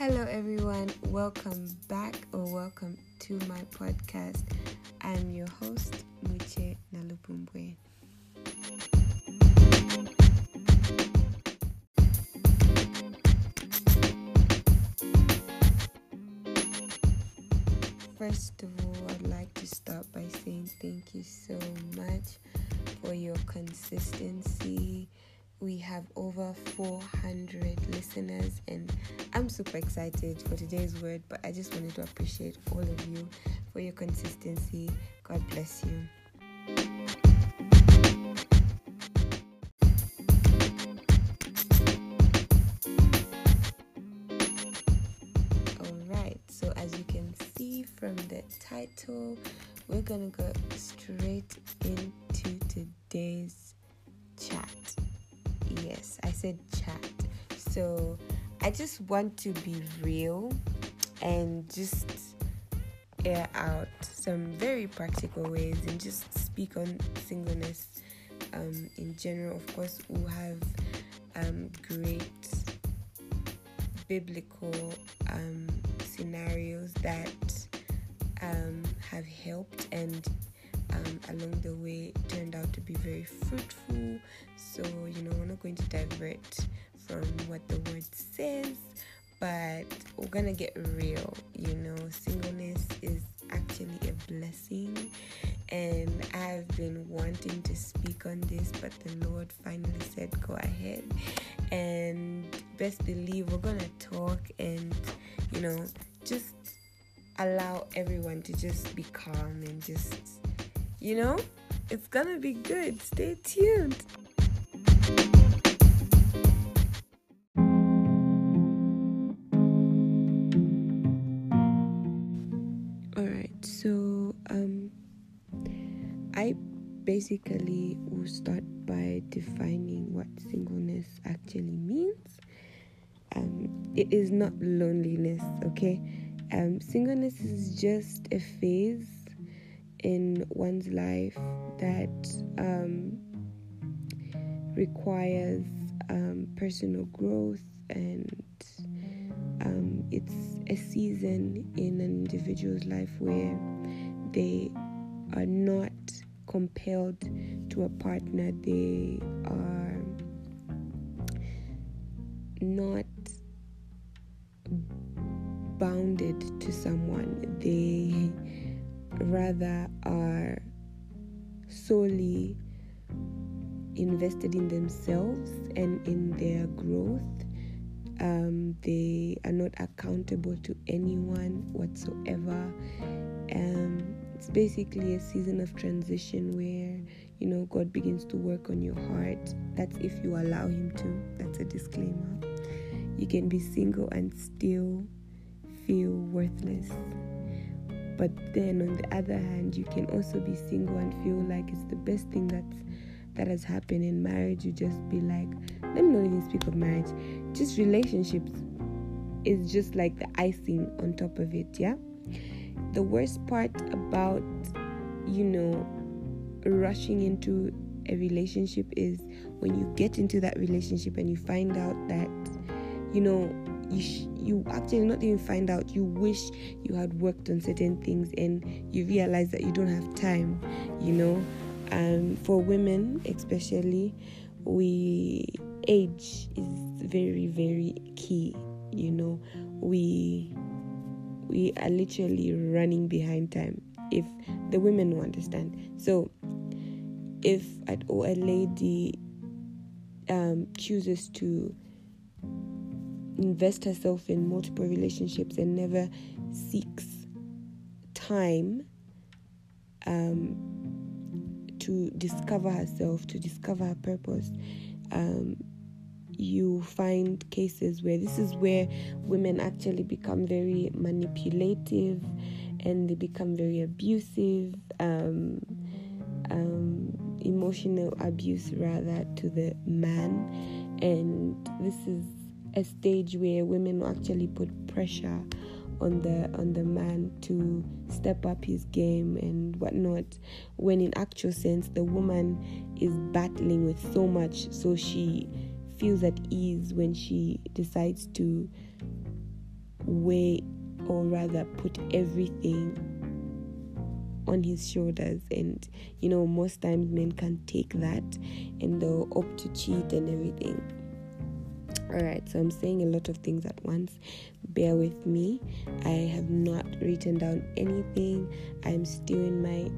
Hello everyone, welcome back or welcome to my podcast. I'm your host, Miche Nalupumbwe. First of all, I'd like to start by saying thank you so much for your consistency. We have over 400 listeners and I'm super excited for today's word, but I just wanted to appreciate all of you for your consistency. God bless you. Alright, so as you can see from the title, we're going to go straight into today's chat. Yes, I said chat. So I just want to be real and just air out some very practical ways and just speak on singleness in general. Of course, we'll have great biblical scenarios that have helped and along the way turned out to be very fruitful. So, we're not going to divert from what the word says, but we're gonna get real. Singleness is actually a blessing, and I've been wanting to speak on this, but the Lord finally said go ahead, and best believe we're gonna talk and just allow everyone to just be calm and just it's gonna be good. Stay tuned. Alright, so I basically will start by defining what singleness actually means. It is not loneliness, okay? Singleness is just a phase in one's life that requires personal growth, and it's a season in an individual's life where they are not compelled to a partner. They are not bounded to someone. They rather are solely invested in themselves and in their growth. They are not accountable to anyone whatsoever. It's basically a season of transition where God begins to work on your heart. That's if you allow him to. That's a disclaimer. You can be single and still feel worthless. But then on the other hand, you can also be single and feel like it's the best thing that has happened in marriage. You just be like, let me not even speak of marriage. Just relationships is just like the icing on top of it, yeah? The worst part about, rushing into a relationship is when you get into that relationship and you find out that, you actually not even find out, you wish you had worked on certain things, and you realize that you don't have time. For women especially, age is very, very key. We are literally running behind time, if the women will understand. So if at all a lady chooses to invest herself in multiple relationships and never seeks time to discover herself, to discover her purpose, you find cases where this is where women actually become very manipulative and they become very abusive, emotional abuse rather, to the man. And this is a stage where women actually put pressure on the man to step up his game and whatnot, when in actual sense the woman is battling with so much, so she feels at ease when she decides to weigh, or rather put everything on his shoulders. And you know, most times men can take that and they'll opt to cheat and everything. Alright, so I'm saying a lot of things at once. Bear with me. I have not written down anything. I'm still in my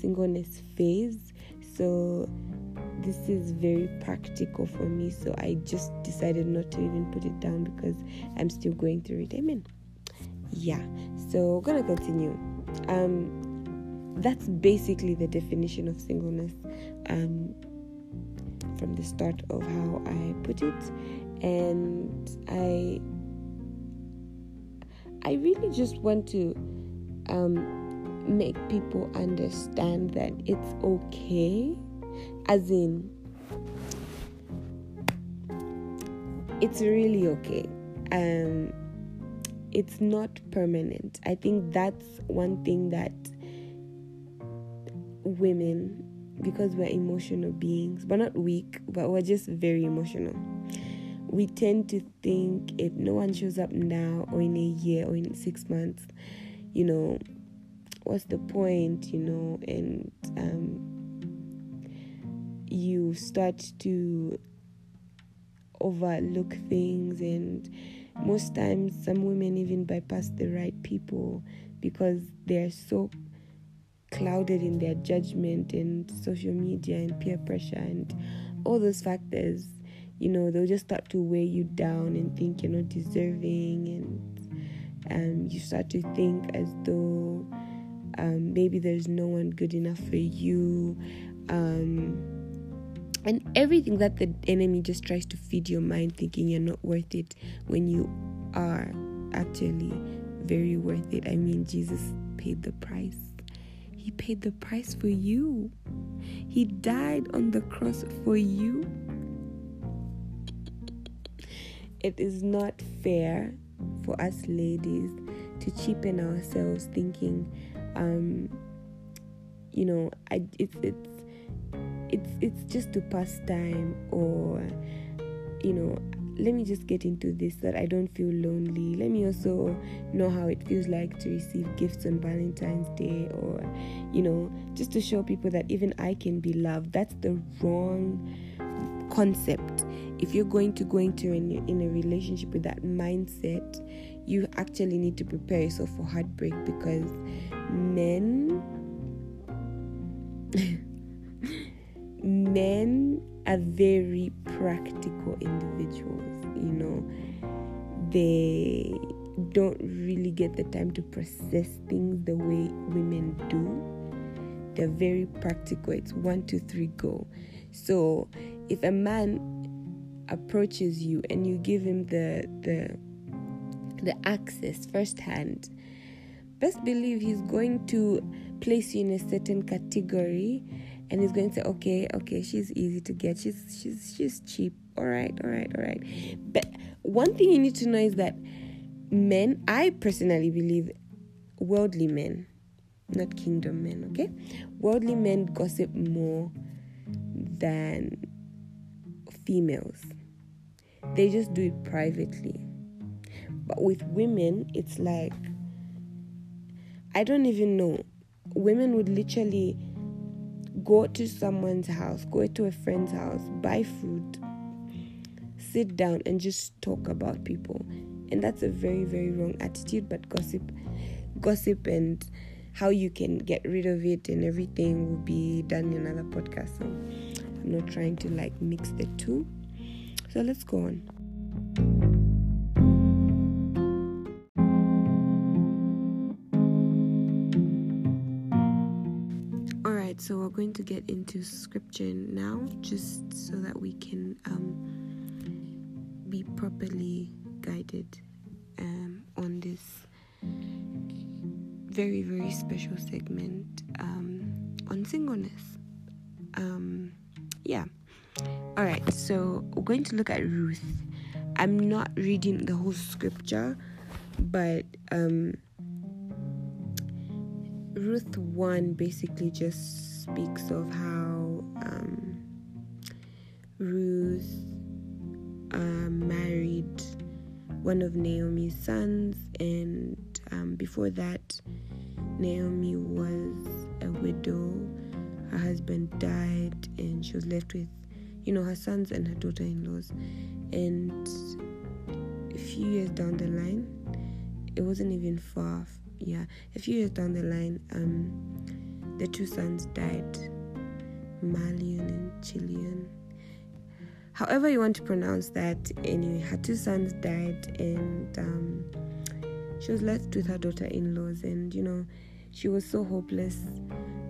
singleness phase. So this is very practical for me. So I just decided not to even put it down because I'm still going through it. Amen. Yeah, so we're going to continue. That's basically the definition of singleness. From the start of how I put it, and I really just want to make people understand that it's okay, as in it's really okay. It's not permanent. I think that's one thing that women, because we're emotional beings, we're not weak, but we're just very emotional, we tend to think if no one shows up now or in a year or in 6 months, you know, what's the point, you know? And you start to overlook things, and most times some women even bypass the right people because they're so clouded in their judgment and social media and peer pressure and all those factors. You know, they'll just start to weigh you down and think you're not deserving, and you start to think as though maybe there's no one good enough for you, and everything that the enemy just tries to feed your mind, thinking you're not worth it when you are actually very worth it. I mean, Jesus paid the price. He paid the price for you. He died on the cross for you. It is not fair for us ladies to cheapen ourselves thinking, you know, it's just to pass time, or, you know, let me just get into this so that I don't feel lonely. Let me also know how it feels like to receive gifts on Valentine's Day, or, you know, just to show people that even I can be loved. That's the wrong concept. If you're going to go into in a relationship with that mindset, you actually need to prepare yourself for heartbreak, because men are very practical individuals. You know, they don't really get the time to process things the way women do. They're very practical. It's 1, 2, 3, go. So if a man approaches you and you give him the access firsthand, best believe he's going to place you in a certain category. And he's going to say, okay, she's easy to get. She's cheap. All right. But one thing you need to know is that men, I personally believe, worldly men, not kingdom men, okay? Worldly men gossip more than females. They just do it privately. But with women, it's like, I don't even know. Women would literally go to someone's house, go to a friend's house, buy food, sit down and just talk about people. And that's a very, very wrong attitude. But gossip and how you can get rid of it and everything will be done in another podcast. So I'm not trying to like mix the two. So let's go on. So we're going to get into scripture now, just so that we can be properly guided on this very, very special segment on singleness. All right, so we're going to look at Ruth. I'm not reading the whole scripture, but Ruth 1 basically just speaks of how Ruth married one of Naomi's sons, and before that, Naomi was a widow. Her husband died, and she was left with, her sons and her daughter-in-laws. And a few years down the line, it wasn't even far. A few years down the line, the two sons died, Malian and Chilean. However you want to pronounce that, anyway, her two sons died, and she was left with her daughter-in-laws, and she was so hopeless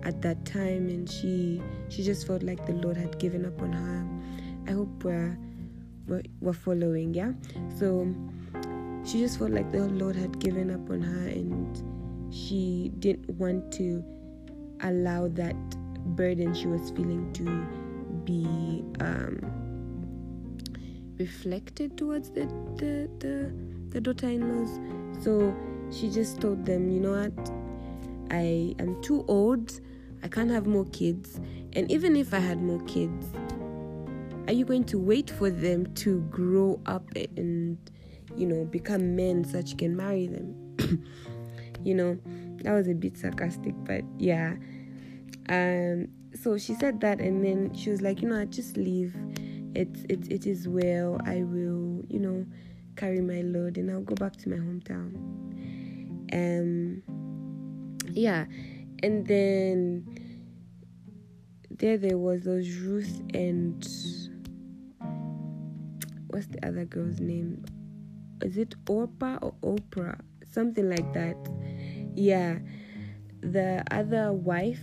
at that time, and she just felt like the Lord had given up on her. I hope we're following, yeah? So she just felt like the Lord had given up on her, and she didn't want to allow that burden she was feeling to be reflected towards the daughter-in-laws. So she just told them, you know what, I am too old, I can't have more kids, and even if I had more kids, are you going to wait for them to grow up and become men such you can marry them? That was a bit sarcastic, but yeah. So she said that, and then she was like, I just leave. It is well. I will, carry my load, and I'll go back to my hometown. And then there was those Ruth and what's the other girl's name? Is it Orpah or Oprah? Something like that. Yeah, the other wife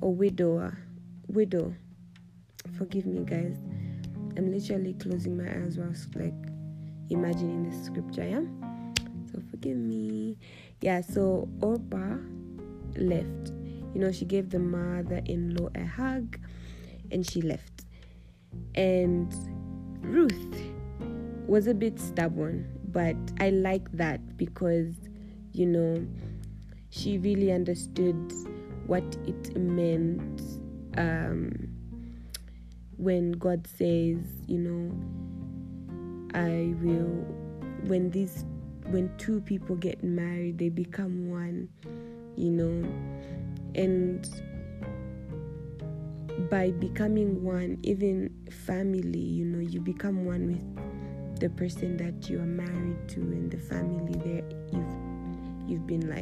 or widow. Forgive me, guys. I'm literally closing my eyes whilst imagining the scripture, yeah? So forgive me. Yeah, so Orpah left. She gave the mother-in-law a hug, and she left. And Ruth was a bit stubborn, but I like that because, she really understood what it meant when God says, I will, when two people get married, they become one, and by becoming one, even family, you become one with the person that you are married to, and the family there you've been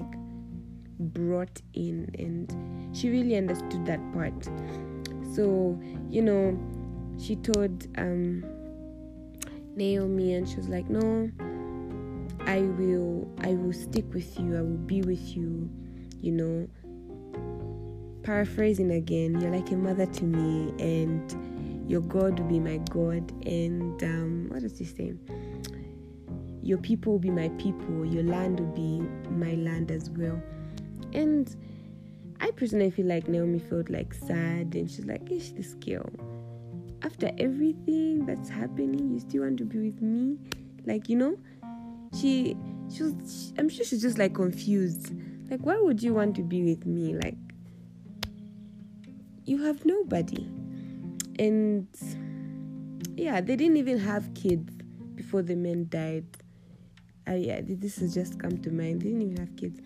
brought in, and she really understood that part. So, she told Naomi, and she was like, no, I will stick with you, I will be with you, paraphrasing again, you're like a mother to me, and your God will be my God, and what does he say? Your people will be my people, your land will be my land as well. And I personally feel like Naomi felt sad, and she's like, ish, this girl, after everything that's happening, you still want to be with me? She was, I'm sure she's just confused. Why would you want to be with me? You have nobody. And yeah, they didn't even have kids before the men died. This has just come to mind. They didn't even have kids.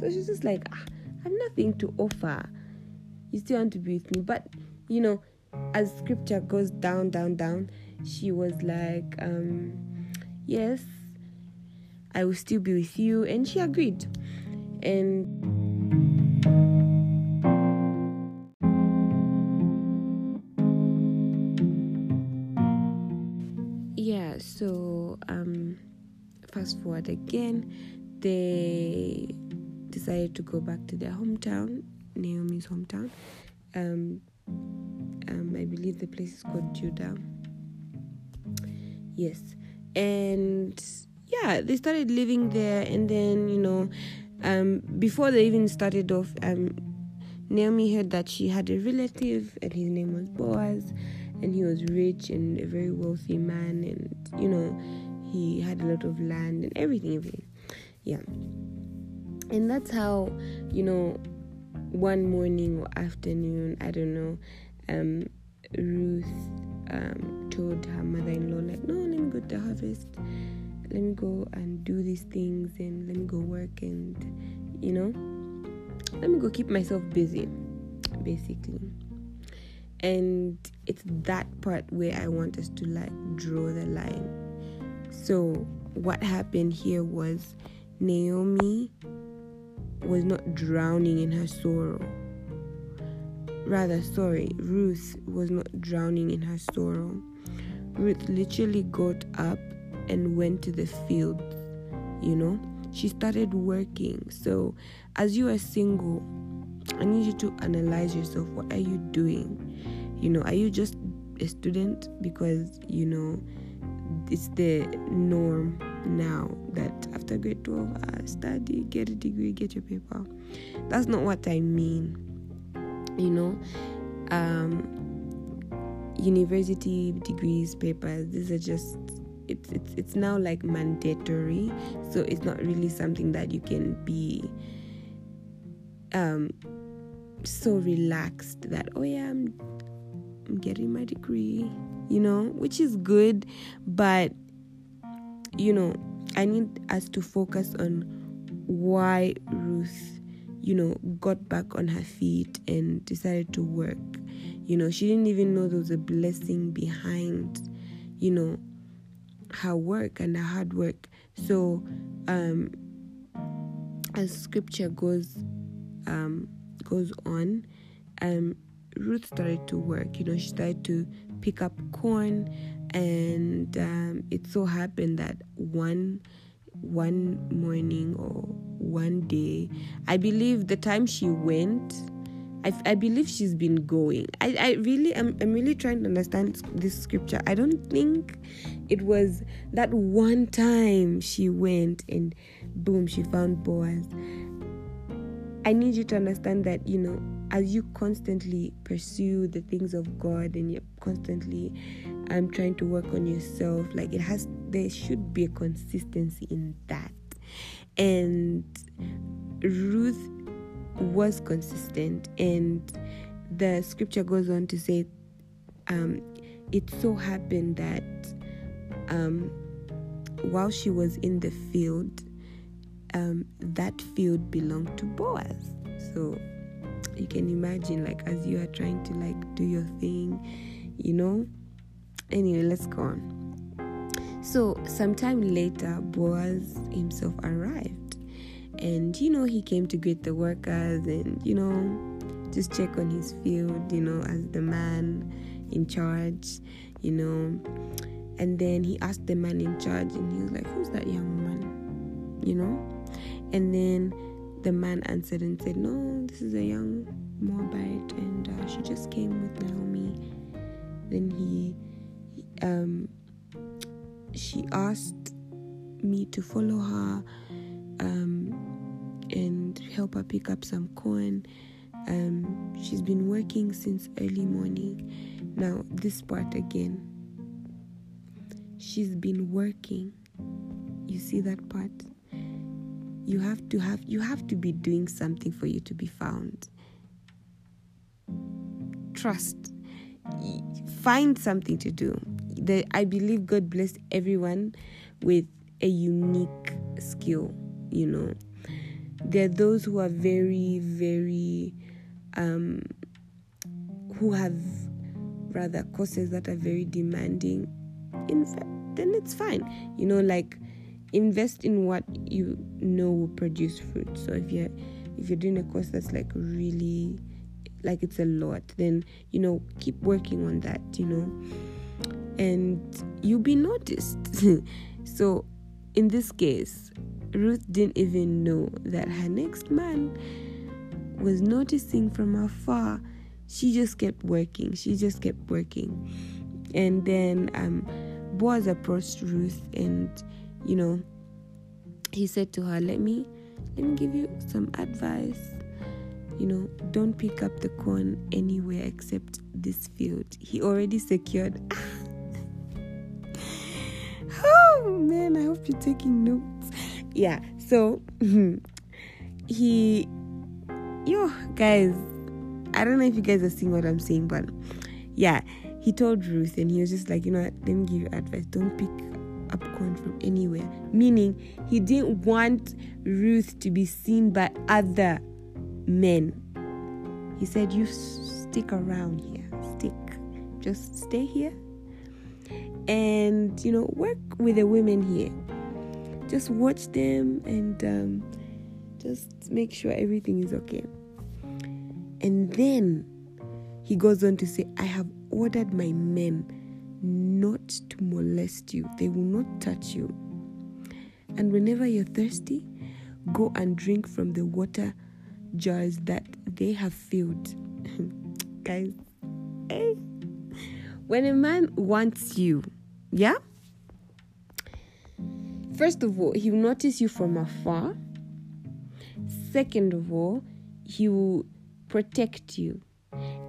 So she's just I have nothing to offer. You still want to be with me. But, as scripture goes down, she was yes, I will still be with you. And she agreed. And yeah, so fast forward again, they decided to go back to their hometown, Naomi's hometown. I believe the place is called Judah. Yes. And yeah, they started living there, and then, before they even started off, Naomi heard that she had a relative, and his name was Boaz, and he was rich and a very wealthy man, and, he had a lot of land and everything. Yeah. And that's how, one morning or afternoon, I don't know, Ruth told her mother-in-law, no, let me go to the harvest. let me go and do these things, and let me go work, and let me go keep myself busy, basically. And it's that part where I want us to draw the line. So what happened here was Naomi was not drowning in her sorrow. Ruth was not drowning in her sorrow. Ruth literally got up and went to the field. She started working. So as you are single, I need you to analyze yourself. What are you doing? Are you just a student? Because, it's the norm now that after grade 12, study, get a degree, get your paper. That's not what I mean. University degrees, papers, these are just, it's now mandatory. So it's not really something that you can be so relaxed that, oh yeah, I'm getting my degree, which is good, but I need us to focus on why Ruth got back on her feet and decided to work. She didn't even know there was a blessing behind her work and her hard work. So as scripture goes on, Ruth started to work. She started to pick up corn, and it so happened that one morning or one day, I believe the time she went, I believe she's been going. I'm really trying to understand this scripture. I don't think it was that one time she went and boom, she found Boaz. I need you to understand that, as you constantly pursue the things of God and you're constantly trying to work on yourself, there should be a consistency in that. And Ruth was consistent, and the scripture goes on to say, it so happened that while she was in the field, that field belonged to Boaz. So you can imagine, as you are trying to do your thing, Anyway, let's go on. So sometime later, Boaz himself arrived, and he came to greet the workers and just check on his field, as the man in charge, And then he asked the man in charge, and he was like, "Who's that young man?" And then the man answered and said, "No, this is a young Moabite, and she just came with Naomi." Then she asked me to follow her and help her pick up some corn. She's been working since early morning. Now, this part again. She's been working. You see that part? You have to be doing something for you to be found. Trust. Find something to do. I believe God blessed everyone with a unique skill. There are those who are very, very, who have rather courses that are very demanding. In fact, then it's fine. Invest in what will produce fruit. So if you're doing a course that's really it's a lot, then keep working on that, and you'll be noticed. So in this case, Ruth didn't even know that her next man was noticing from afar. She just kept working. And then Boaz approached Ruth, and he said to her, let me give you some advice. Don't pick up the corn anywhere except this field. He already secured. Oh man, I hope you're taking notes. Yeah, so guys, I don't know if you guys are seeing what I'm saying, but yeah, he told Ruth, and he was just let me give you advice. Don't pick up corn from anywhere. Meaning, he didn't want Ruth to be seen by other men. He said, you stick around here. Stick. Just stay here. And, work with the women here. Just watch them and just make sure everything is okay. And then he goes on to say, I have ordered my men not to molest you. They will not touch you. And whenever you're thirsty, go and drink from the water jars that they have filled. Guys, when a man wants you, first of all, he will notice you from afar. Second of all, he will protect you.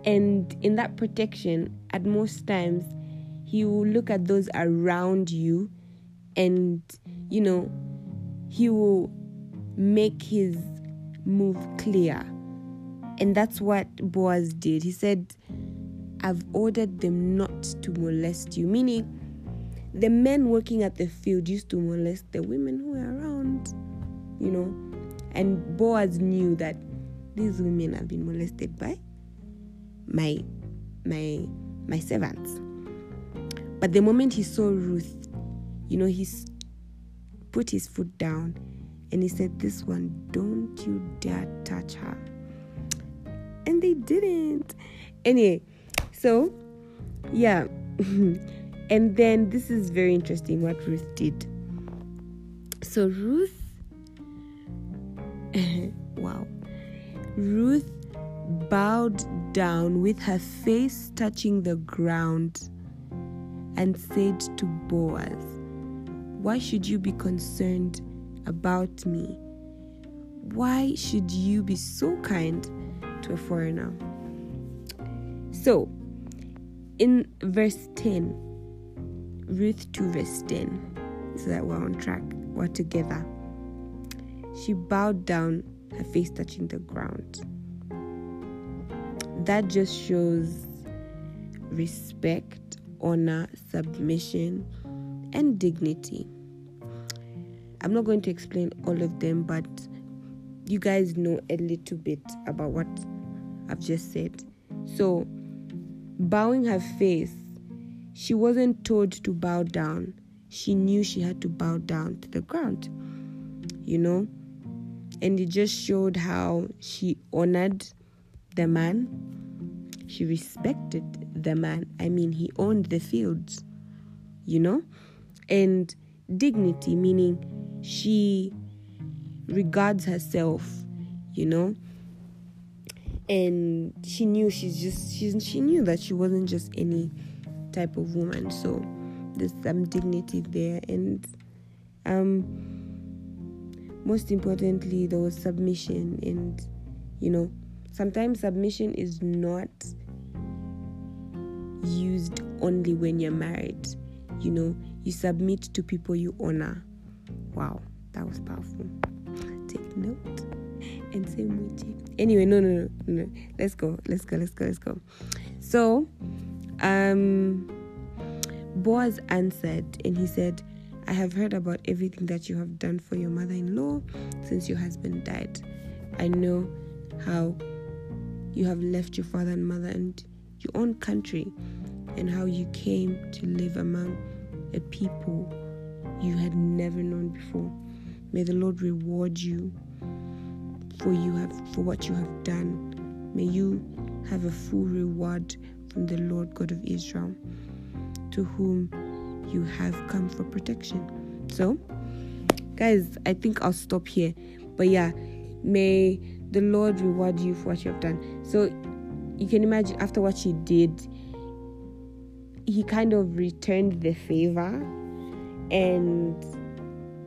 And in that protection, at most times, he will look at those around you and, he will make his move clear. And that's what Boaz did. He said, I've ordered them not to molest you. Meaning, the men working at the field used to molest the women who were around, And Boaz knew that these women have been molested by my servants. But the moment he saw Ruth, he put his foot down and he said, this one, don't you dare touch her. And they didn't. Anyway, so, and then this is very interesting what Ruth did. So Ruth, wow. Ruth bowed down with her face touching the ground and said to Boaz, why should you be concerned about me? Why should you be so kind to a foreigner? So, in verse 10, Ruth 2 verse 10, so that we're on track, we're together. She bowed down, her face touching the ground. That just shows respect, honor, submission, and dignity. I'm not going to explain all of them, but you guys know a little bit about what I've just said. So, bowing her face, she wasn't told to bow down. She knew she had to bow down to the ground, And it just showed how she honored the man. She respected the man. I mean, he owned the fields, And dignity, meaning she regards herself, And she knew she knew that she wasn't just any type of woman. So there's some dignity there, and most importantly, there was submission, and sometimes submission is not used only when you're married. You submit to people you honor. Wow, that was powerful. Take note and say Miche. Anyway, no. Let's go. So, Boaz answered and he said, I have heard about everything that you have done for your mother-in-law since your husband died. I know how you have left your father and mother and your own country, and how you came to live among a people you had never known before. May the Lord reward you for what you have done. May you have a full reward from the Lord God of Israel, to whom you have come for protection. So, guys, I think I'll stop here. But may the Lord reward you for what you have done. So, you can imagine after what she did, he kind of returned the favor and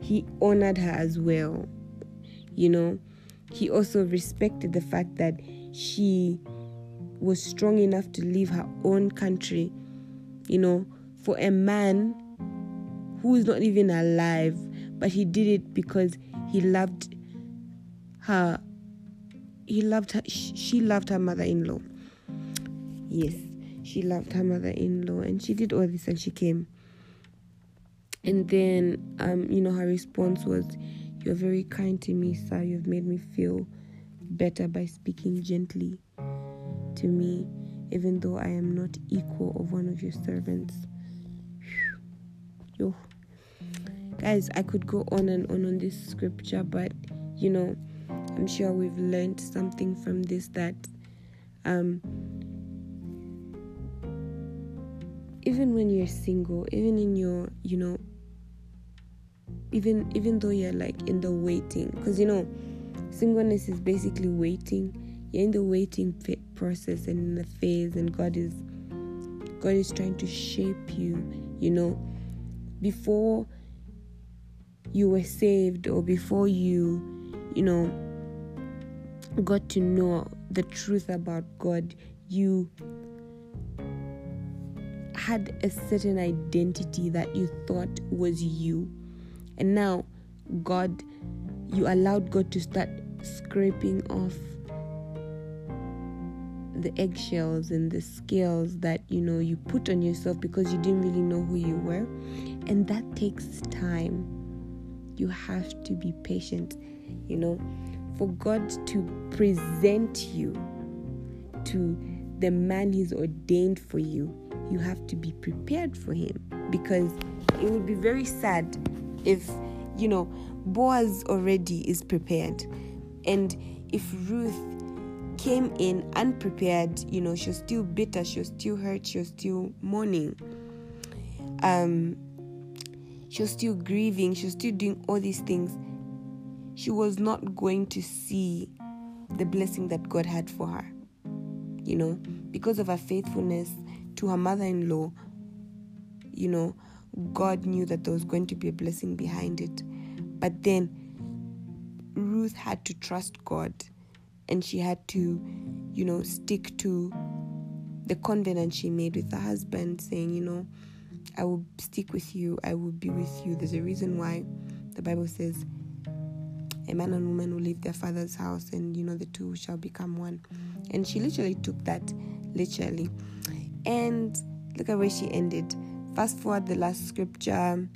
he honored her as well. He also respected the fact that she was strong enough to leave her own country, for a man who is not even alive, but he did it because he loved her. She loved her mother-in-law. Yes, she loved her mother-in-law, and she did all this, and she came. And then, her response was, "You're very kind to me, sir. You've made me feel better by speaking gently to me, even though I am not equal of one of your servants." Yo. Guys, I could go on and on this scripture, but, I'm sure we've learned something from this, that even when you're single, even in your, even though you're like in the waiting, because, singleness is basically waiting. You're in the waiting process and in the phase, and God is trying to shape you, before you were saved or before you, got to know the truth about God, you had a certain identity that you thought was you. And now you allowed God to start scraping off the eggshells and the scales that, you put on yourself because you didn't really know who you were. And that takes time. You have to be patient, for God to present you to the man He's ordained for you. You have to be prepared for him, because it would be very sad if, Boaz already is prepared. And if Ruth came in unprepared, she was still bitter, she was still hurt, she was still mourning. She was still grieving, she was still doing all these things. She was not going to see the blessing that God had for her, because of her faithfulness to her mother-in-law. God knew that there was going to be a blessing behind it. But then Ruth had to trust God, and she had to, stick to the covenant she made with her husband, saying, I will stick with you, I will be with you. There's a reason why the Bible says a man and woman will leave their father's house, and, the two shall become one. And she literally took that, literally. And look at where she ended. Fast forward the last scripture.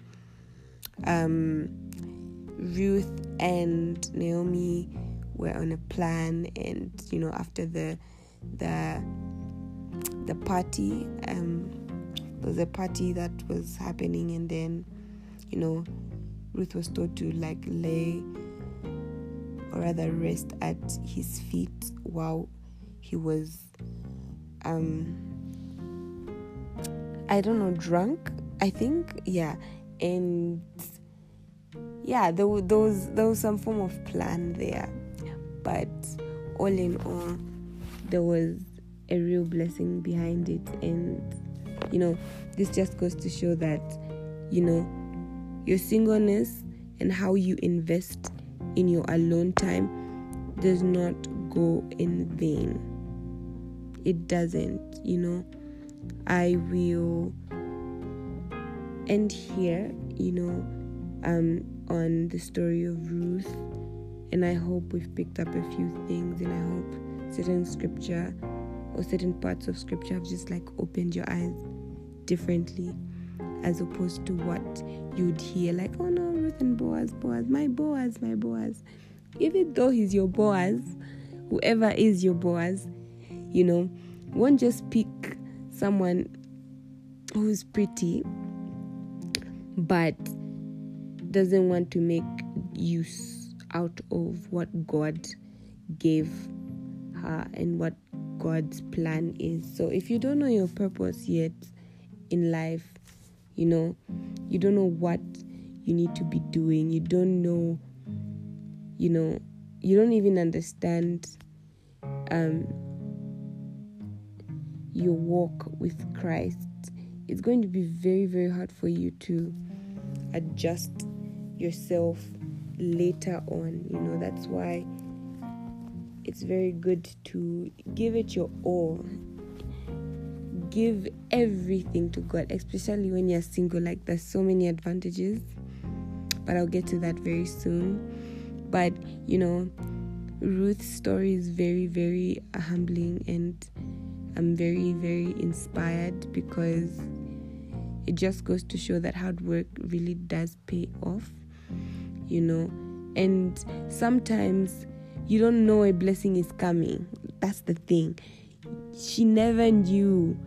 Ruth and Naomi were on a plan, and after the party, there was a party that was happening, and then Ruth was told to lay, or rather rest at his feet while he was drunk, I think. Yeah. And yeah, there was some form of plan there, but all in all, there was a real blessing behind it. And this just goes to show that your singleness and how you invest in your alone time does not go in vain. It doesn't. I will end here, on the story of Ruth, and I hope we've picked up a few things, and I hope certain scripture or certain parts of scripture have just opened your eyes differently, as opposed to what you'd hear, oh no, Ruth and Boaz, my Boaz, even though he's your Boaz, whoever is your Boaz, won't just pick someone who's pretty but doesn't want to make use out of what God gave her and what God's plan is. So if you don't know your purpose yet in life, you don't know what you need to be doing, you don't know, you don't even understand your walk with Christ, it's going to be very, very hard for you to adjust yourself later on. That's why it's very good to give it your all. Give everything to God, especially when you're single. There's so many advantages, but I'll get to that very soon. But, Ruth's story is very, very humbling, and I'm very, very inspired because It just goes to show that hard work really does pay off, you know. And sometimes you don't know a blessing is coming. That's the thing. She never knew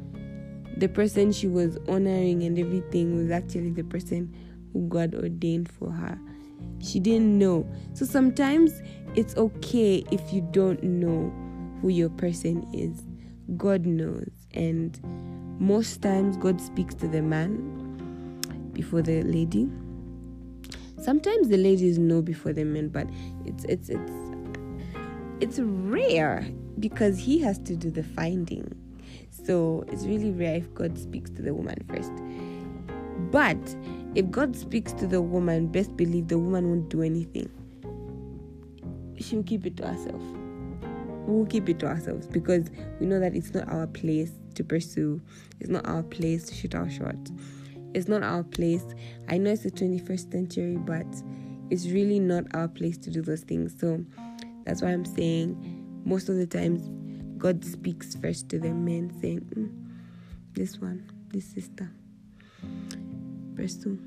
the person she was honoring and everything was actually the person who God ordained for her. She didn't know. So sometimes it's okay if you don't know who your person is. God knows. And most times God speaks to the man before the lady. Sometimes the ladies know before the men, but it's rare because he has to do the finding. So it's really rare if God speaks to the woman first. But if God speaks to the woman, best believe the woman won't do anything. She'll keep it to herself. We'll keep it to ourselves because we know that it's not our place to pursue. It's not our place to shoot our shot. It's not our place. I know it's the 21st century, but it's really not our place to do those things. So that's why I'm saying most of the times God speaks first to the men, saying, this one, this sister, pursue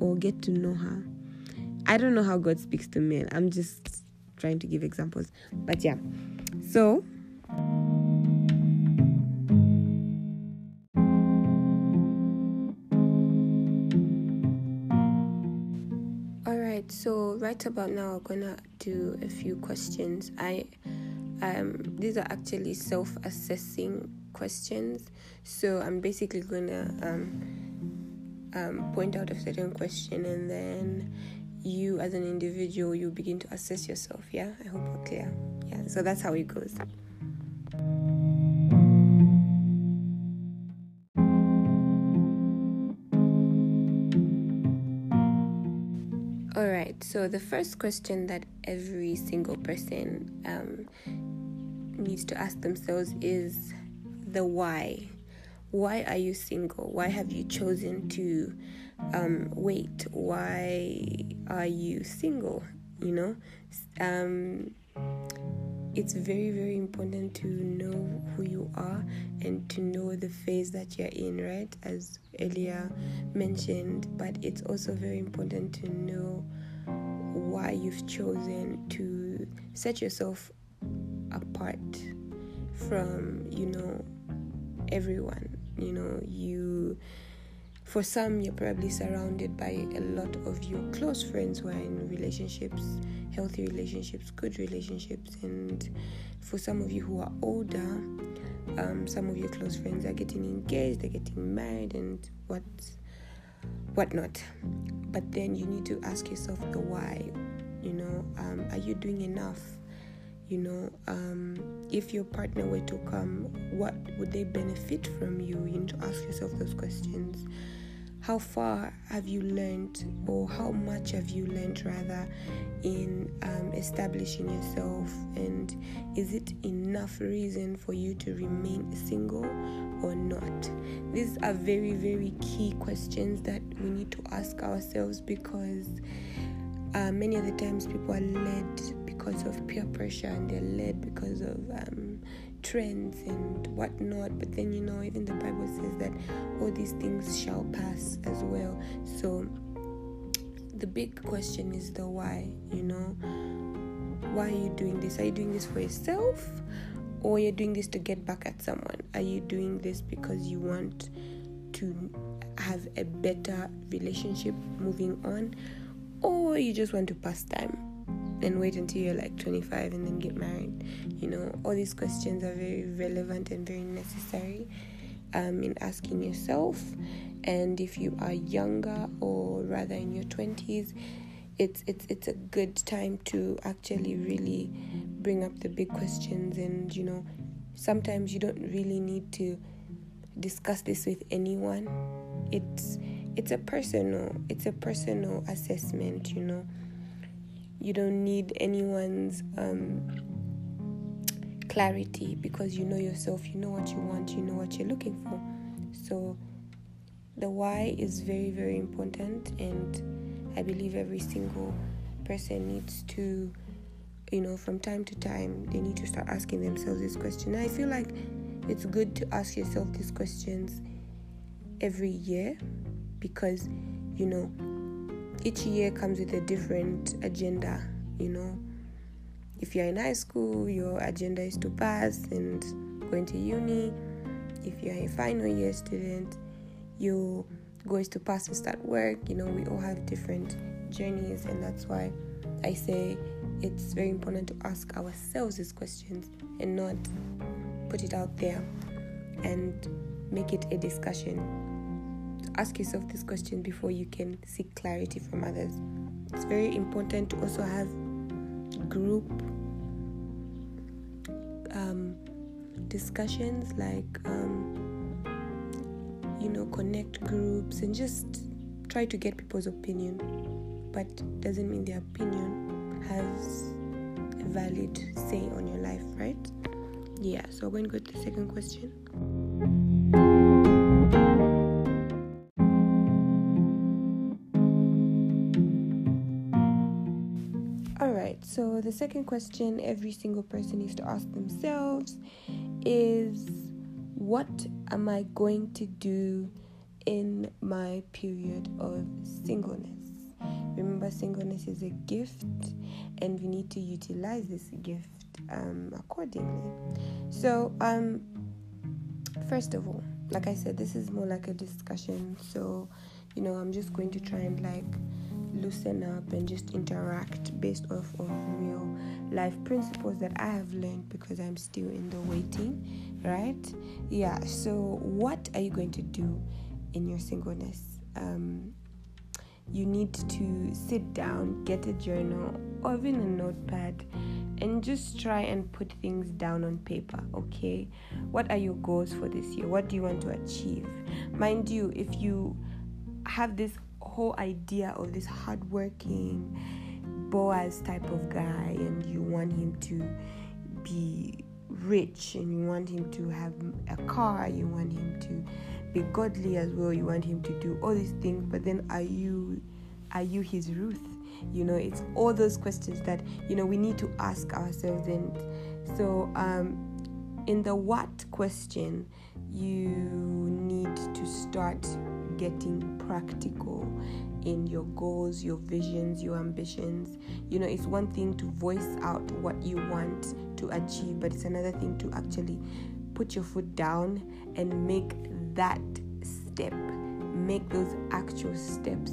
or get to know her. I don't know how God speaks to men. I'm just trying to give examples. But yeah. So alright, so right about now I'm gonna do a few questions. These are actually self-assessing questions. So I'm basically gonna point out a certain question, and then you as an individual, you begin to assess yourself. Yeah, I hope we're clear. Yeah, so that's how it goes. All right, so the first question that every single person needs to ask themselves is the why. Why are you single? Why have you chosen to wait? Why are you single? You know, it's very, very important to know who you are and to know the phase that you're in, right? As earlier mentioned, but it's also very important to know why you've chosen to set yourself apart from, you know, everyone. You know, for some, you're probably surrounded by a lot of your close friends who are in relationships, healthy relationships, good relationships. And for some of you who are older, some of your close friends are getting engaged, they're getting married, and whatnot. But then you need to ask yourself the why. You know, are you doing enough? You know, if your partner were to come, what would they benefit from you? You need to ask yourself those questions. How far have you learned, or how much have you learned rather, in establishing yourself? And is it enough reason for you to remain single or not? These are very, very key questions that we need to ask ourselves, because many of the times people are led because of peer pressure, and they're led because of trends and whatnot. But then, you know, even the Bible says that all these things shall pass as well. So the big question is the why. You know, why are you doing this? Are you doing this for yourself, or you're doing this to get back at someone? Are you doing this because you want to have a better relationship moving on, or you just want to pass time and wait until you're like 25 and then get married? You know, all these questions are very relevant and very necessary in asking yourself. And if you are younger, or rather in your 20s, it's a good time to actually really bring up the big questions. And you know, sometimes you don't really need to discuss this with anyone. It's a personal assessment, you know. You don't need anyone's clarity, because you know yourself, you know what you want, you know what you're looking for. So the why is very, very important, and I believe every single person needs to, you know, from time to time, they need to start asking themselves this question. I feel like it's good to ask yourself these questions every year, because, you know, each year comes with a different agenda. You know, if you're in high school, your agenda is to pass and go into uni. If you're a final year student, your goal is to pass and start work. You know, we all have different journeys, and that's why I say it's very important to ask ourselves these questions and not put it out there and make it a discussion. Ask yourself this question before you can seek clarity from others. It's very important to also have group discussions, like connect groups, and just try to get people's opinion. But doesn't mean their opinion has a valid say on your life, right? Yeah, so we're going to go to the second question. Alright, so the second question every single person needs to ask themselves is, what am I going to do in my period of singleness? Remember, singleness is a gift, and we need to utilize this gift accordingly. So first of all, like I said, this is more like a discussion, so you know, I'm just going to try and like loosen up and just interact based off of real life principles that I have learned, because I'm still in the waiting, right? Yeah, so what are you going to do in your singleness? You need to sit down, get a journal or even a notepad, and just try and put things down on paper. Okay, what are your goals for this year? What do you want to achieve? Mind you, if you have this whole idea of this hardworking Boaz type of guy, and you want him to be rich, and you want him to have a car, you want him to be godly as well, you want him to do all these things, but then are you his Ruth? You know, it's all those questions that, you know, we need to ask ourselves. And so in the what question, you need to start getting practical in your goals, your visions, your ambitions. You know, it's one thing to voice out what you want to achieve, but it's another thing to actually put your foot down and make that step, make those actual steps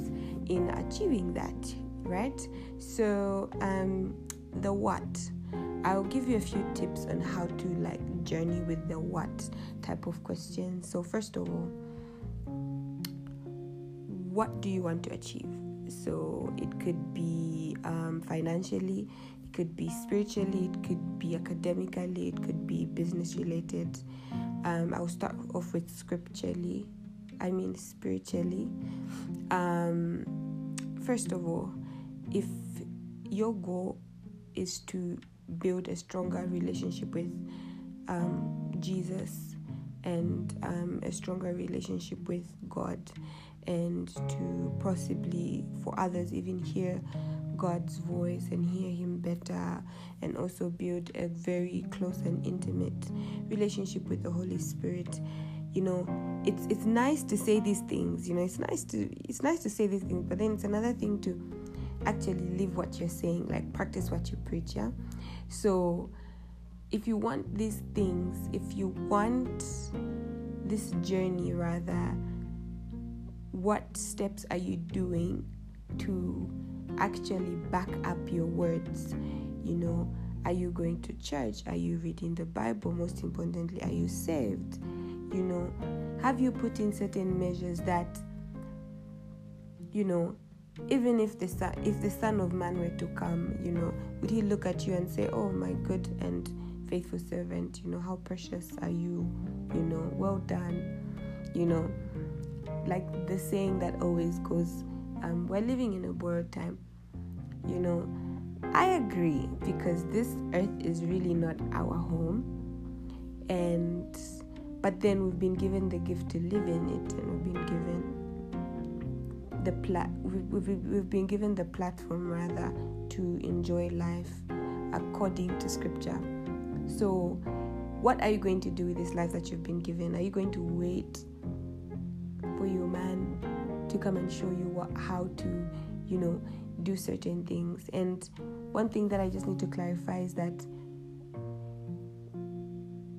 in achieving that, right? So the what, I'll give you a few tips on how to like journey with the what type of question. So first of all, what do you want to achieve? So it could be financially, it could be spiritually, it could be academically, it could be business related. I'll start off with spiritually. First of all, if your goal is to build a stronger relationship with Jesus, and a stronger relationship with God, and to possibly, for others, even hear God's voice and hear him better, and also build a very close and intimate relationship with the Holy Spirit. You know, it's nice to say these things, you know, it's nice to say these things, but then it's another thing to actually live what you're saying, like practice what you preach, yeah? So if you want these things, if you want this journey rather, what steps are you doing to actually back up your words? You know, are you going to church? Are you reading the Bible? Most importantly, are you saved? You know, have you put in certain measures that, you know, even if the Son of Man were to come, you know, would he look at you and say, oh, my good and faithful servant, you know, how precious are you, you know, well done? You know, like the saying that always goes, we're living in a borrowed time. You know, I agree, because this earth is really not our home, but then we've been given the gift to live in it, and we've been given the platform rather to enjoy life according to scripture. So what are you going to do with this life that you've been given? Are you going to wait to come and show you how to, do certain things. And one thing that I just need to clarify is that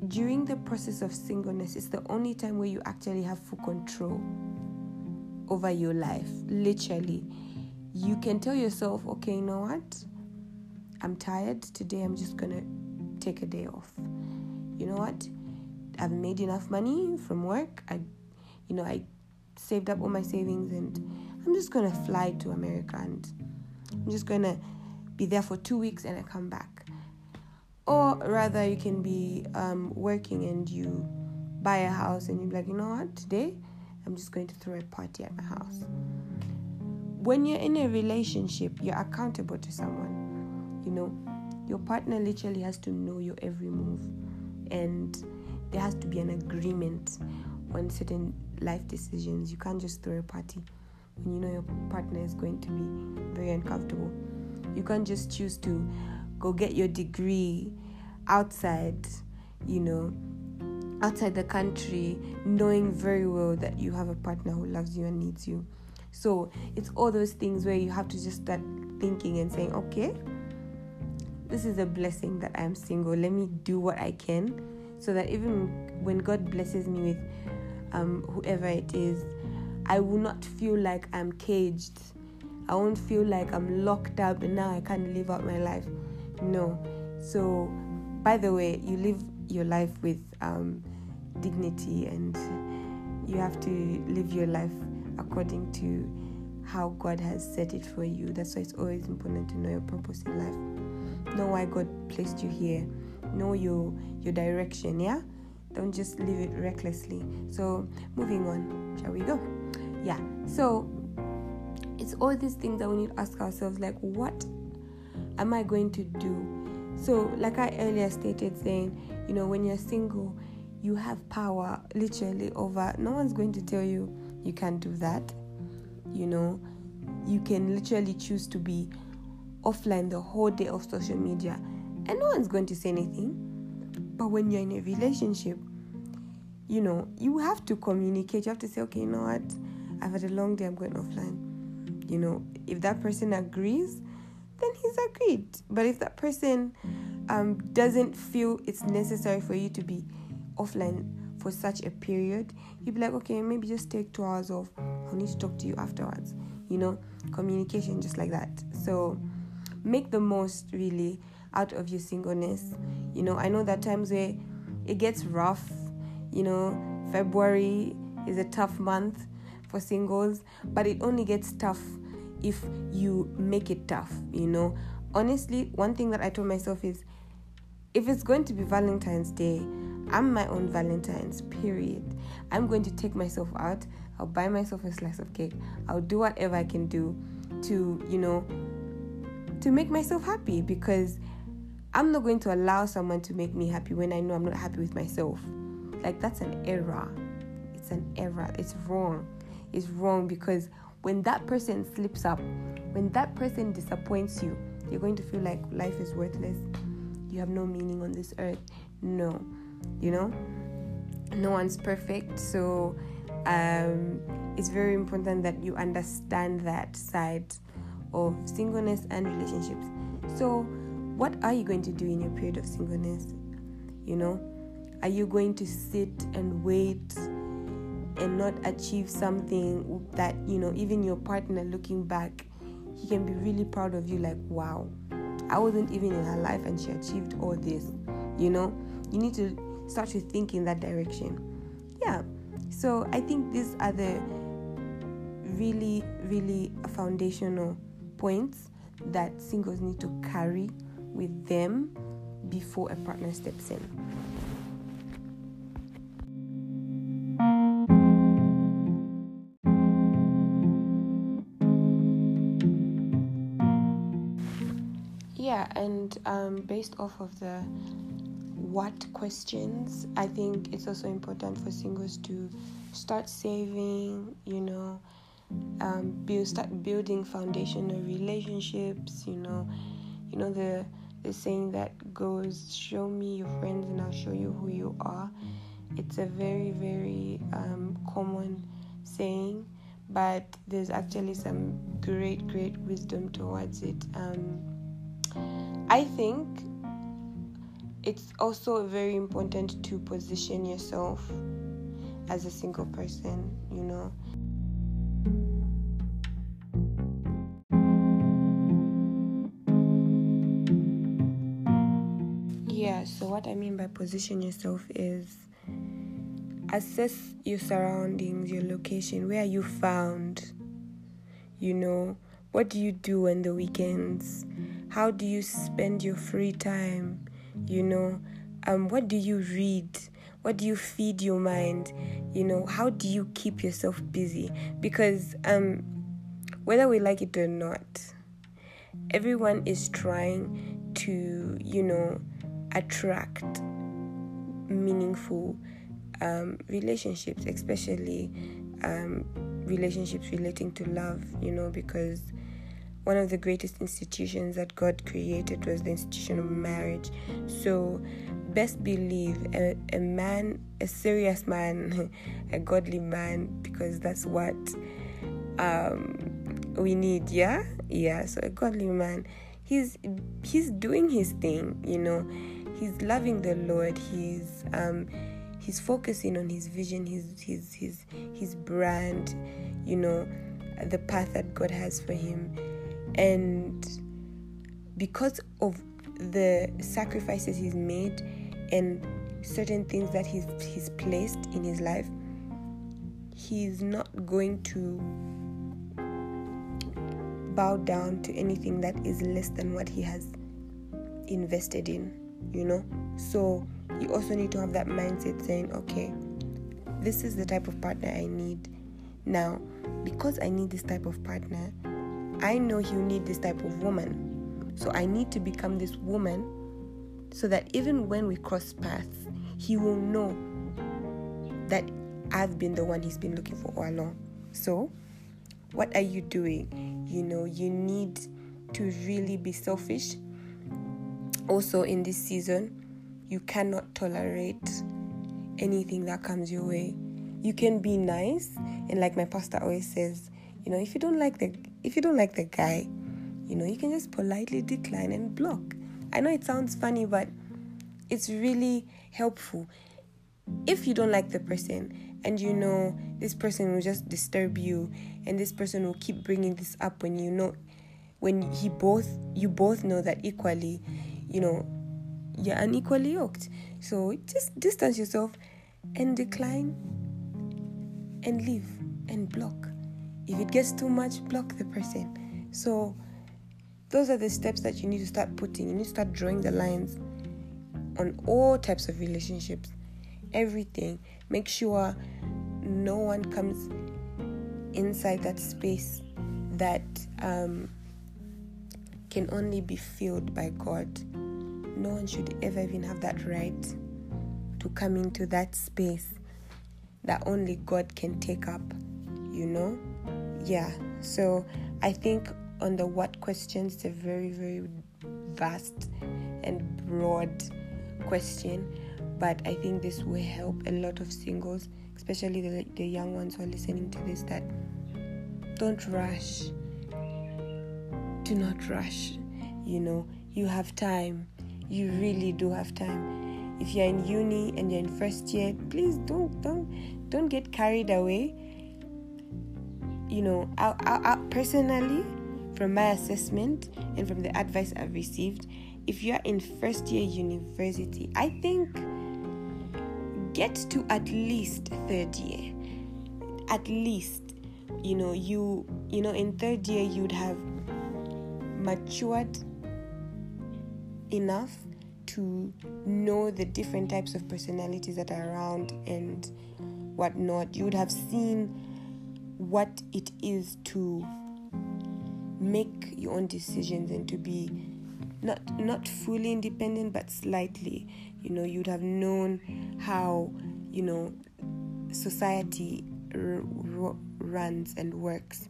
during the process of singleness, it's the only time where you actually have full control over your life. Literally, you can tell yourself, okay, you know what? I'm tired today. I'm just going to take a day off. You know what? I've made enough money from work. I saved up all my savings, and I'm just going to fly to America, and I'm just going to be there for 2 weeks and I come back. Or rather, you can be working and you buy a house and you're like, you know what? Today, I'm just going to throw a party at my house. When you're in a relationship, you're accountable to someone. Your partner literally has to know your every move, and there has to be an agreement on certain life decisions. You can't just throw a party when you know your partner is going to be very uncomfortable. You can't just choose to go get your degree outside, outside the country, knowing very well that you have a partner who loves you and needs you. So it's all those things where you have to just start thinking and saying, okay, this is a blessing that I'm single. Let me do what I can so that even when God blesses me with whoever it is, I will not feel like I'm caged. I won't feel like I'm locked up and now I can't live out my life. No. So, by the way, you live your life with dignity, and you have to live your life according to how God has set it for you. That's why it's always important to know your purpose in life. Know why God placed you here. Know your direction, yeah? Don't just live it recklessly. So, moving on. Shall we go? Yeah. So, it's all these things that we need to ask ourselves, like, what am I going to do? So, like I earlier stated, saying, when you're single, you have power literally over, no one's going to tell you, you can't do that. You can literally choose to be offline the whole day of social media, and no one's going to say anything. But when you're in a relationship, you have to communicate. You have to say, okay, you know what? I've had a long day, I'm going offline. If that person agrees, then he's agreed. But if that person doesn't feel it's necessary for you to be offline for such a period, you'd be like, okay, maybe just take 2 hours off. I'll need to talk to you afterwards. Communication just like that. So make the most really out of your singleness. I know there are times where it gets rough. February is a tough month for singles, but it only gets tough if you make it tough. Honestly, one thing that I told myself is, if it's going to be Valentine's Day, I'm my own Valentine's, period. I'm going to take myself out. I'll buy myself a slice of cake. I'll do whatever I can do to, to make myself happy, because I'm not going to allow someone to make me happy when I know I'm not happy with myself. Like, that's an error. It's an error. It's wrong. It's wrong, because when that person slips up, when that person disappoints you, you're going to feel like life is worthless. You have no meaning on this earth. No. No one's perfect, so it's very important that you understand that side of singleness and relationships. So what are you going to do in your period of singleness? Are you going to sit and wait and not achieve something that even your partner, looking back, he can be really proud of you, like, wow, I wasn't even in her life and she achieved all this? You need to start to think in that direction. Yeah. So I think these are the really, really foundational points that singles need to carry with them before a partner steps in. Yeah, and based off of the what questions, I think it's also important for singles to start saving, start building foundational relationships. The saying that goes, show me your friends and I'll show you who you are. It's a very, very common saying, but there's actually some great wisdom towards it. I think it's also very important to position yourself as a single person, you know. Yeah, so what I mean by position yourself is assess your surroundings, your location, where are you found, you know, what do you do on the weekends, how do you spend your free time, you know, what do you read, what do you feed your mind, you know, how do you keep yourself busy, because whether we like it or not, everyone is trying to, you know, attract meaningful relationships, especially relationships relating to love, you know, because one of the greatest institutions that God created was the institution of marriage. So best believe a man, a serious man, a godly man, because that's what we need, yeah. So a godly man, he's doing his thing, you know, he's loving the Lord, he's focusing on his vision, his brand, you know, the path that God has for him. And because of the sacrifices he's made and certain things that he's placed in his life, he's not going to bow down to anything that is less than what he has invested in, you know. So you also need to have that mindset saying, okay, this is the type of partner I need. Now, because I need this type of partner, I know he'll need this type of woman. So I need to become this woman so that even when we cross paths, he will know that I've been the one he's been looking for all along. So what are you doing? You know, you need to really be selfish. Also in this season, you cannot tolerate anything that comes your way. You can be nice, and like my pastor always says, you know, if you don't like the guy, you know, you can just politely decline and block. I know it sounds funny, but it's really helpful. If you don't like the person, and you know this person will just disturb you, and this person will keep bringing this up when you know, when you both know that equally, you know, you're unequally yoked. So just distance yourself and decline and leave and block. If it gets too much, block the person. So those are the steps that you need to start putting. You need to start drawing the lines on all types of relationships, everything. Make sure no one comes inside that space that can only be filled by God. No one should ever even have that right to come into that space that only God can take up, you know? Yeah, so I think on the what questions, it's a very, very vast and broad question, but I think this will help a lot of singles, especially the young ones who are listening to this, that don't rush. Do not rush, you know? You have time. You really do have time. If you're in uni and you're in first year, please don't get carried away. You know, I personally, from my assessment and from the advice I've received, if you're in first year university, I think get to at least third year. At least, you know, you know, in third year you'd have matured enough to know the different types of personalities that are around and whatnot. You would have seen what it is to make your own decisions and to be not fully independent, but slightly, you know. You'd have known how, you know, society runs and works.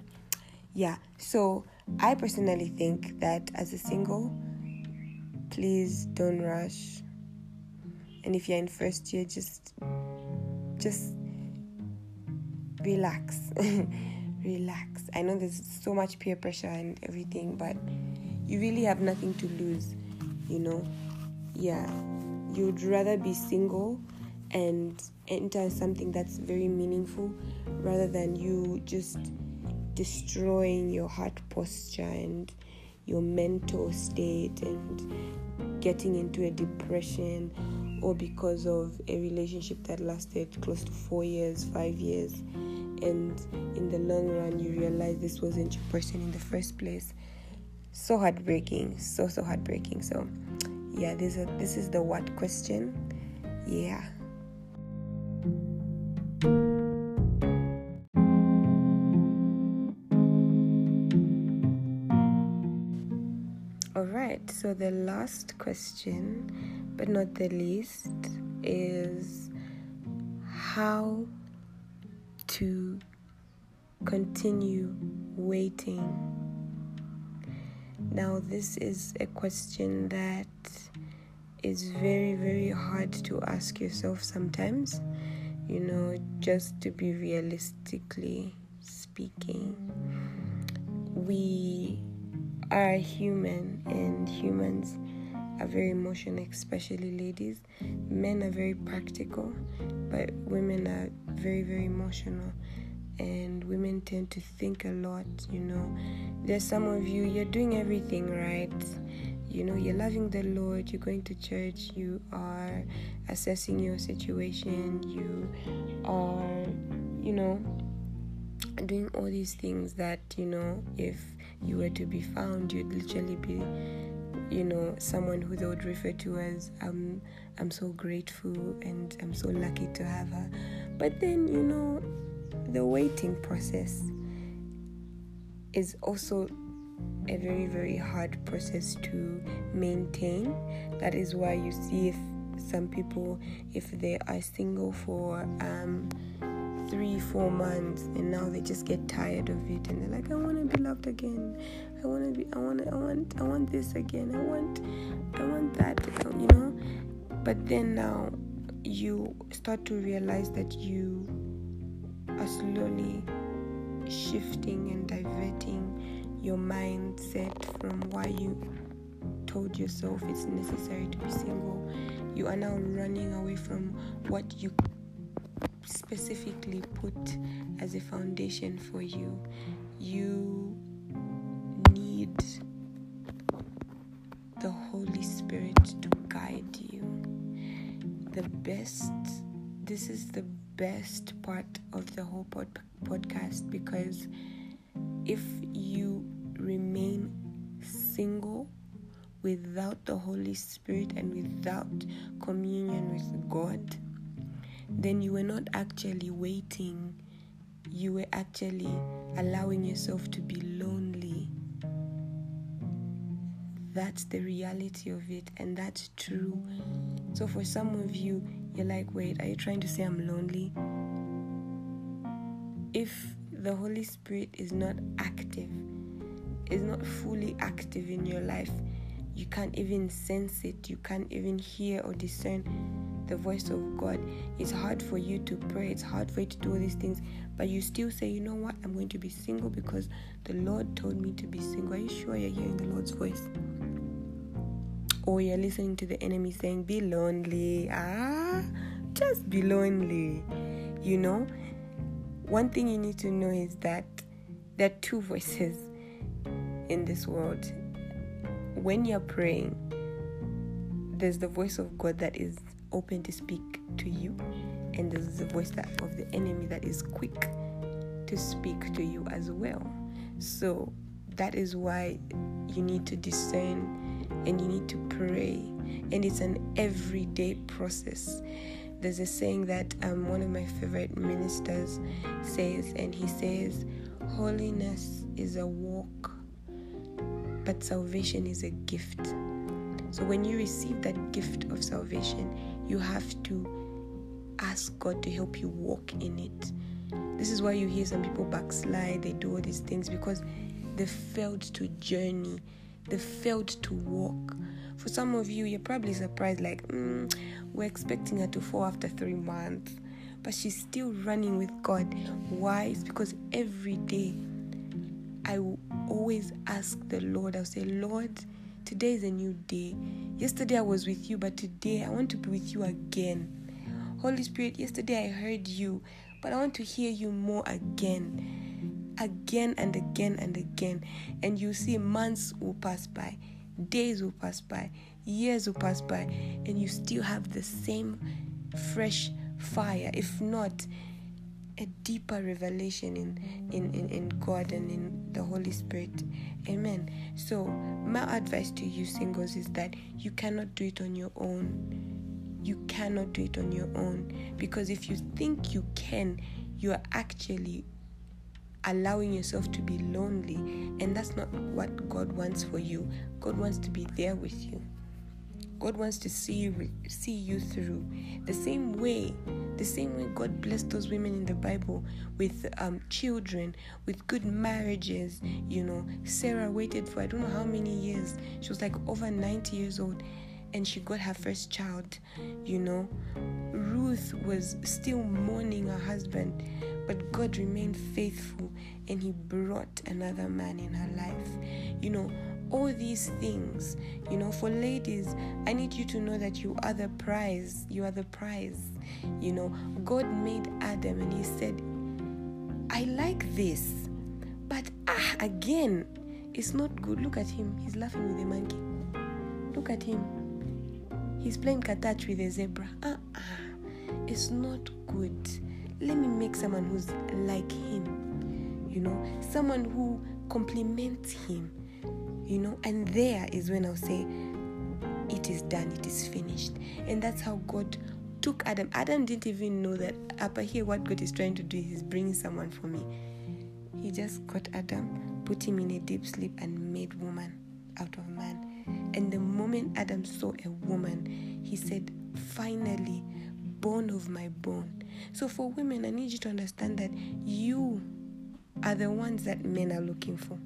Yeah, so I personally think that as a single, please don't rush. And if you're in first year, just relax relax. I know there's so much peer pressure and everything, but you really have nothing to lose, you know. Yeah, you'd rather be single and enter something that's very meaningful rather than you just destroying your heart posture and your mental state and getting into a depression, or because of a relationship that lasted close to 4 years, 5 years, and in the long run you realize this wasn't your person in the first place. So heartbreaking, so heartbreaking. So yeah, this is the what question. Yeah. Alright, so the last question, but not the least, is how to continue waiting. Now, this is a question that is very, very hard to ask yourself sometimes, you know, just to be realistically speaking. We are human, and humans are very emotional, especially ladies. Men are very practical, but women are very, very emotional, and women tend to think a lot, you know. There's some of you, you're doing everything right, you know, you're loving the Lord, you're going to church, you are assessing your situation, you are, you know, doing all these things that, you know, if you were to be found, you'd literally be, you know, someone who they would refer to as, I'm so grateful and I'm so lucky to have her. But then, you know, the waiting process is also a very, very hard process to maintain. That is why you see if some people, if they are single for 3-4 months, and now they just get tired of it, and they're like, I want to be loved again, I want this again, I want that, you know. But then now you start to realize that you are slowly shifting and diverting your mindset from why you told yourself it's necessary to be single. You are now running away from what you specifically put as a foundation for you. You need the Holy Spirit to guide you. This is the best part of the whole podcast, because if you remain single without the Holy Spirit and without communion with God, then you were not actually waiting. You were actually allowing yourself to be lonely. That's the reality of it, and that's true. So for some of you, you're like, wait, are you trying to say I'm lonely? If the Holy Spirit is not fully active in your life, you can't even sense it, you can't even hear or discern the voice of God. It's hard for you to pray, it's hard for you to do all these things, but you still say, you know what, I'm going to be single because the Lord told me to be single. Are you sure you're hearing the Lord's voice? Or you're listening to the enemy saying, be lonely, just be lonely, you know. One thing you need to know is that there are two voices in this world. When you're praying, there's the voice of God that is open to speak to you, and there's the voice of the enemy that is quick to speak to you as well. So that is why you need to discern and you need to pray, and it's an everyday process. There's a saying that one of my favorite ministers says, and he says, holiness is a walk, but salvation is a gift. So when you receive that gift of salvation, you have to ask God to help you walk in it. This is why you hear some people backslide, they do all these things, because they failed to journey, they failed to walk. For some of you, you're probably surprised, like, we're expecting her to fall after 3 months. but she's still running with God. Why? It's because every day I will always ask the Lord. I'll say, Lord, today is a new day. Yesterday I was with you, but today I want to be with you again. Holy Spirit, yesterday I heard you, but I want to hear you more again and again and again. And you see, months will pass by, days will pass by, years will pass by, and you still have the same fresh fire, if not a deeper revelation in God and in the Holy Spirit. Amen. So my advice to you singles is that you cannot do it on your own. You cannot do it on your own, because if you think you can, you are actually allowing yourself to be lonely, and that's not what God wants for you. God wants to be there with you. God wants to see you through. The same way God blessed those women in the Bible with children, with good marriages. You know, Sarah waited for I don't know how many years. She was like over 90 years old, and she got her first child. You know, Ruth was still mourning her husband, but God remained faithful, and He brought another man in her life. You know, all these things. You know, for ladies, I need you to know that you are the prize. You are the prize. You know, God made Adam and He said, I like this, but again, it's not good. Look at him. He's laughing with a monkey. Look at him. He's playing catch with a zebra. It's not good. Let me make someone who's like him, you know, someone who compliments him, you know, and there is when I'll say, it is done, it is finished. And that's how God took Adam. Adam didn't even know that up here what God is trying to do is bring someone for me. He just got Adam, put him in a deep sleep, and made woman out of man. And the moment Adam saw a woman, he said, finally, bone of my bone. So for women, I need you to understand that you are the ones that men are looking for.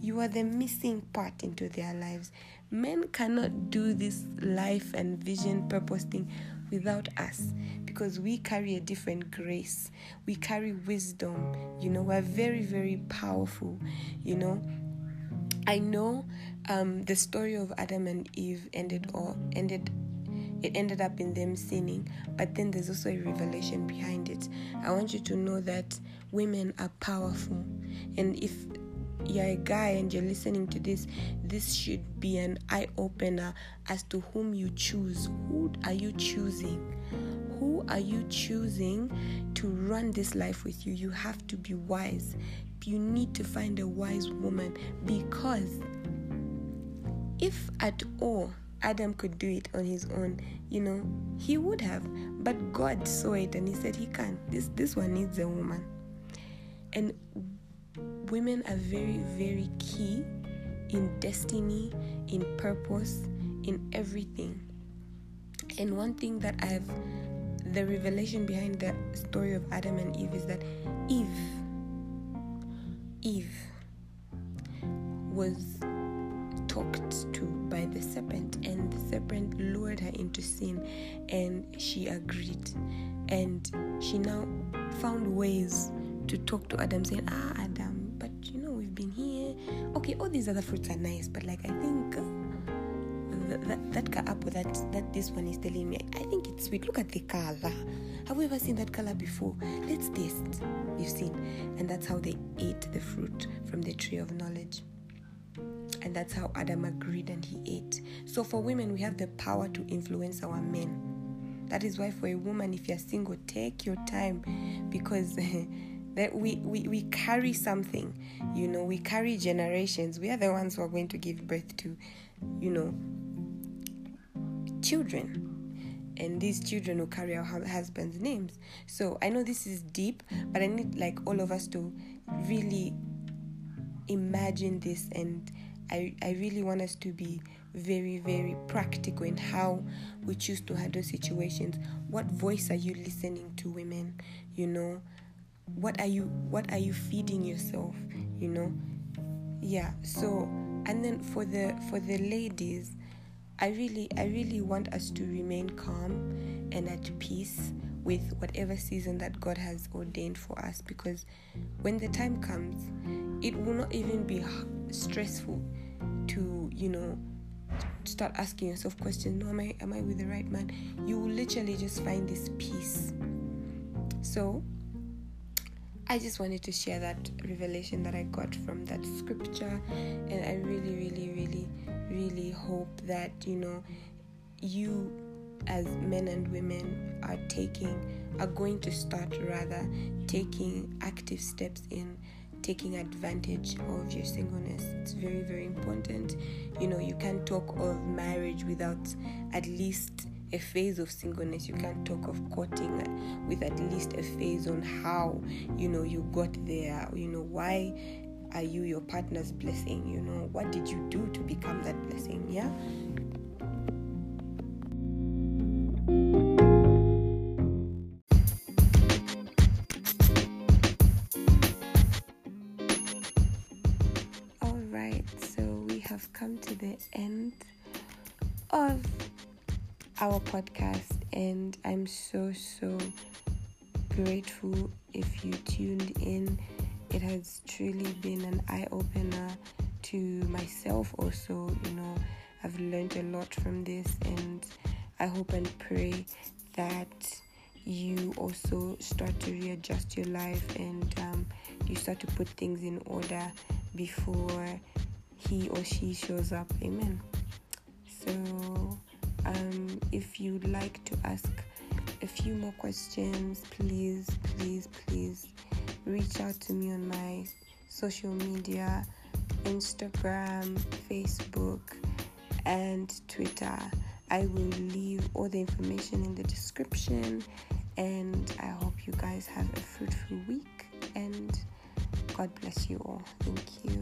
You are the missing part into their lives. Men cannot do this life and vision purpose thing without us, because we carry a different grace. We carry wisdom. You know, we're very, very powerful. You know, I know the story of Adam and Eve ended up in them sinning, but then there's also a revelation behind it. I want you to know that women are powerful, and if you're a guy and you're listening to this, this should be an eye-opener as to whom you choose. Who are you choosing? Who are you choosing to run this life with you? You have to be wise. You need to find a wise woman, because if at all Adam could do it on his own, you know, he would have. But God saw it and He said, He can't. This one needs a woman. And women are very, very key in destiny, in purpose, in everything. And one thing that the revelation behind the story of Adam and Eve is that Eve was talked to by the serpent, and the serpent lured her into sin, and she agreed, and she now found ways to talk to Adam, saying, Adam, but you know, we've been here, okay, all these other fruits are nice, but like, I think that kaapo that this one is telling me, I think it's sweet. Look at the color. Have we ever seen that color before? Let's taste. We've seen. And that's how they ate the fruit from the tree of knowledge. And that's how Adam agreed and he ate. So for women, we have the power to influence our men. That is why for a woman, if you're single, take your time, because that we carry something. You know, we carry generations. We are the ones who are going to give birth to, you know, children. And these children will carry our husbands' names. So I know this is deep, but I need like all of us to really imagine this, and I really want us to be very, very practical in how we choose to handle situations. What voice are you listening to, women? You know, what are you feeding yourself? You know, yeah. So, and then for the ladies, I really want us to remain calm and at peace with whatever season that God has ordained for us, because when the time comes, it will not even be stressful to, start asking yourself questions. No, am I with the right man? You will literally just find this peace. So I just wanted to share that revelation that I got from that scripture, and I really, really, really, really hope that, you as men and women are going to start taking active steps in taking advantage of your singleness. It's very, very important. You can't talk of marriage without at least a phase of singleness. You can't talk of courting with at least a phase on how, you got there, why are you your partner's blessing, what did you do to become that blessing, yeah? Come to the end of our podcast, and I'm so grateful if you tuned in. It has truly been an eye-opener to myself also. I've learned a lot from this, and I hope and pray that you also start to readjust your life, and you start to put things in order before he or she shows up. Amen. So if you'd like to ask a few more questions, please reach out to me on my social media, Instagram, Facebook, and Twitter. I will leave all the information in the description, and I hope you guys have a fruitful week, and God bless you all. Thank you.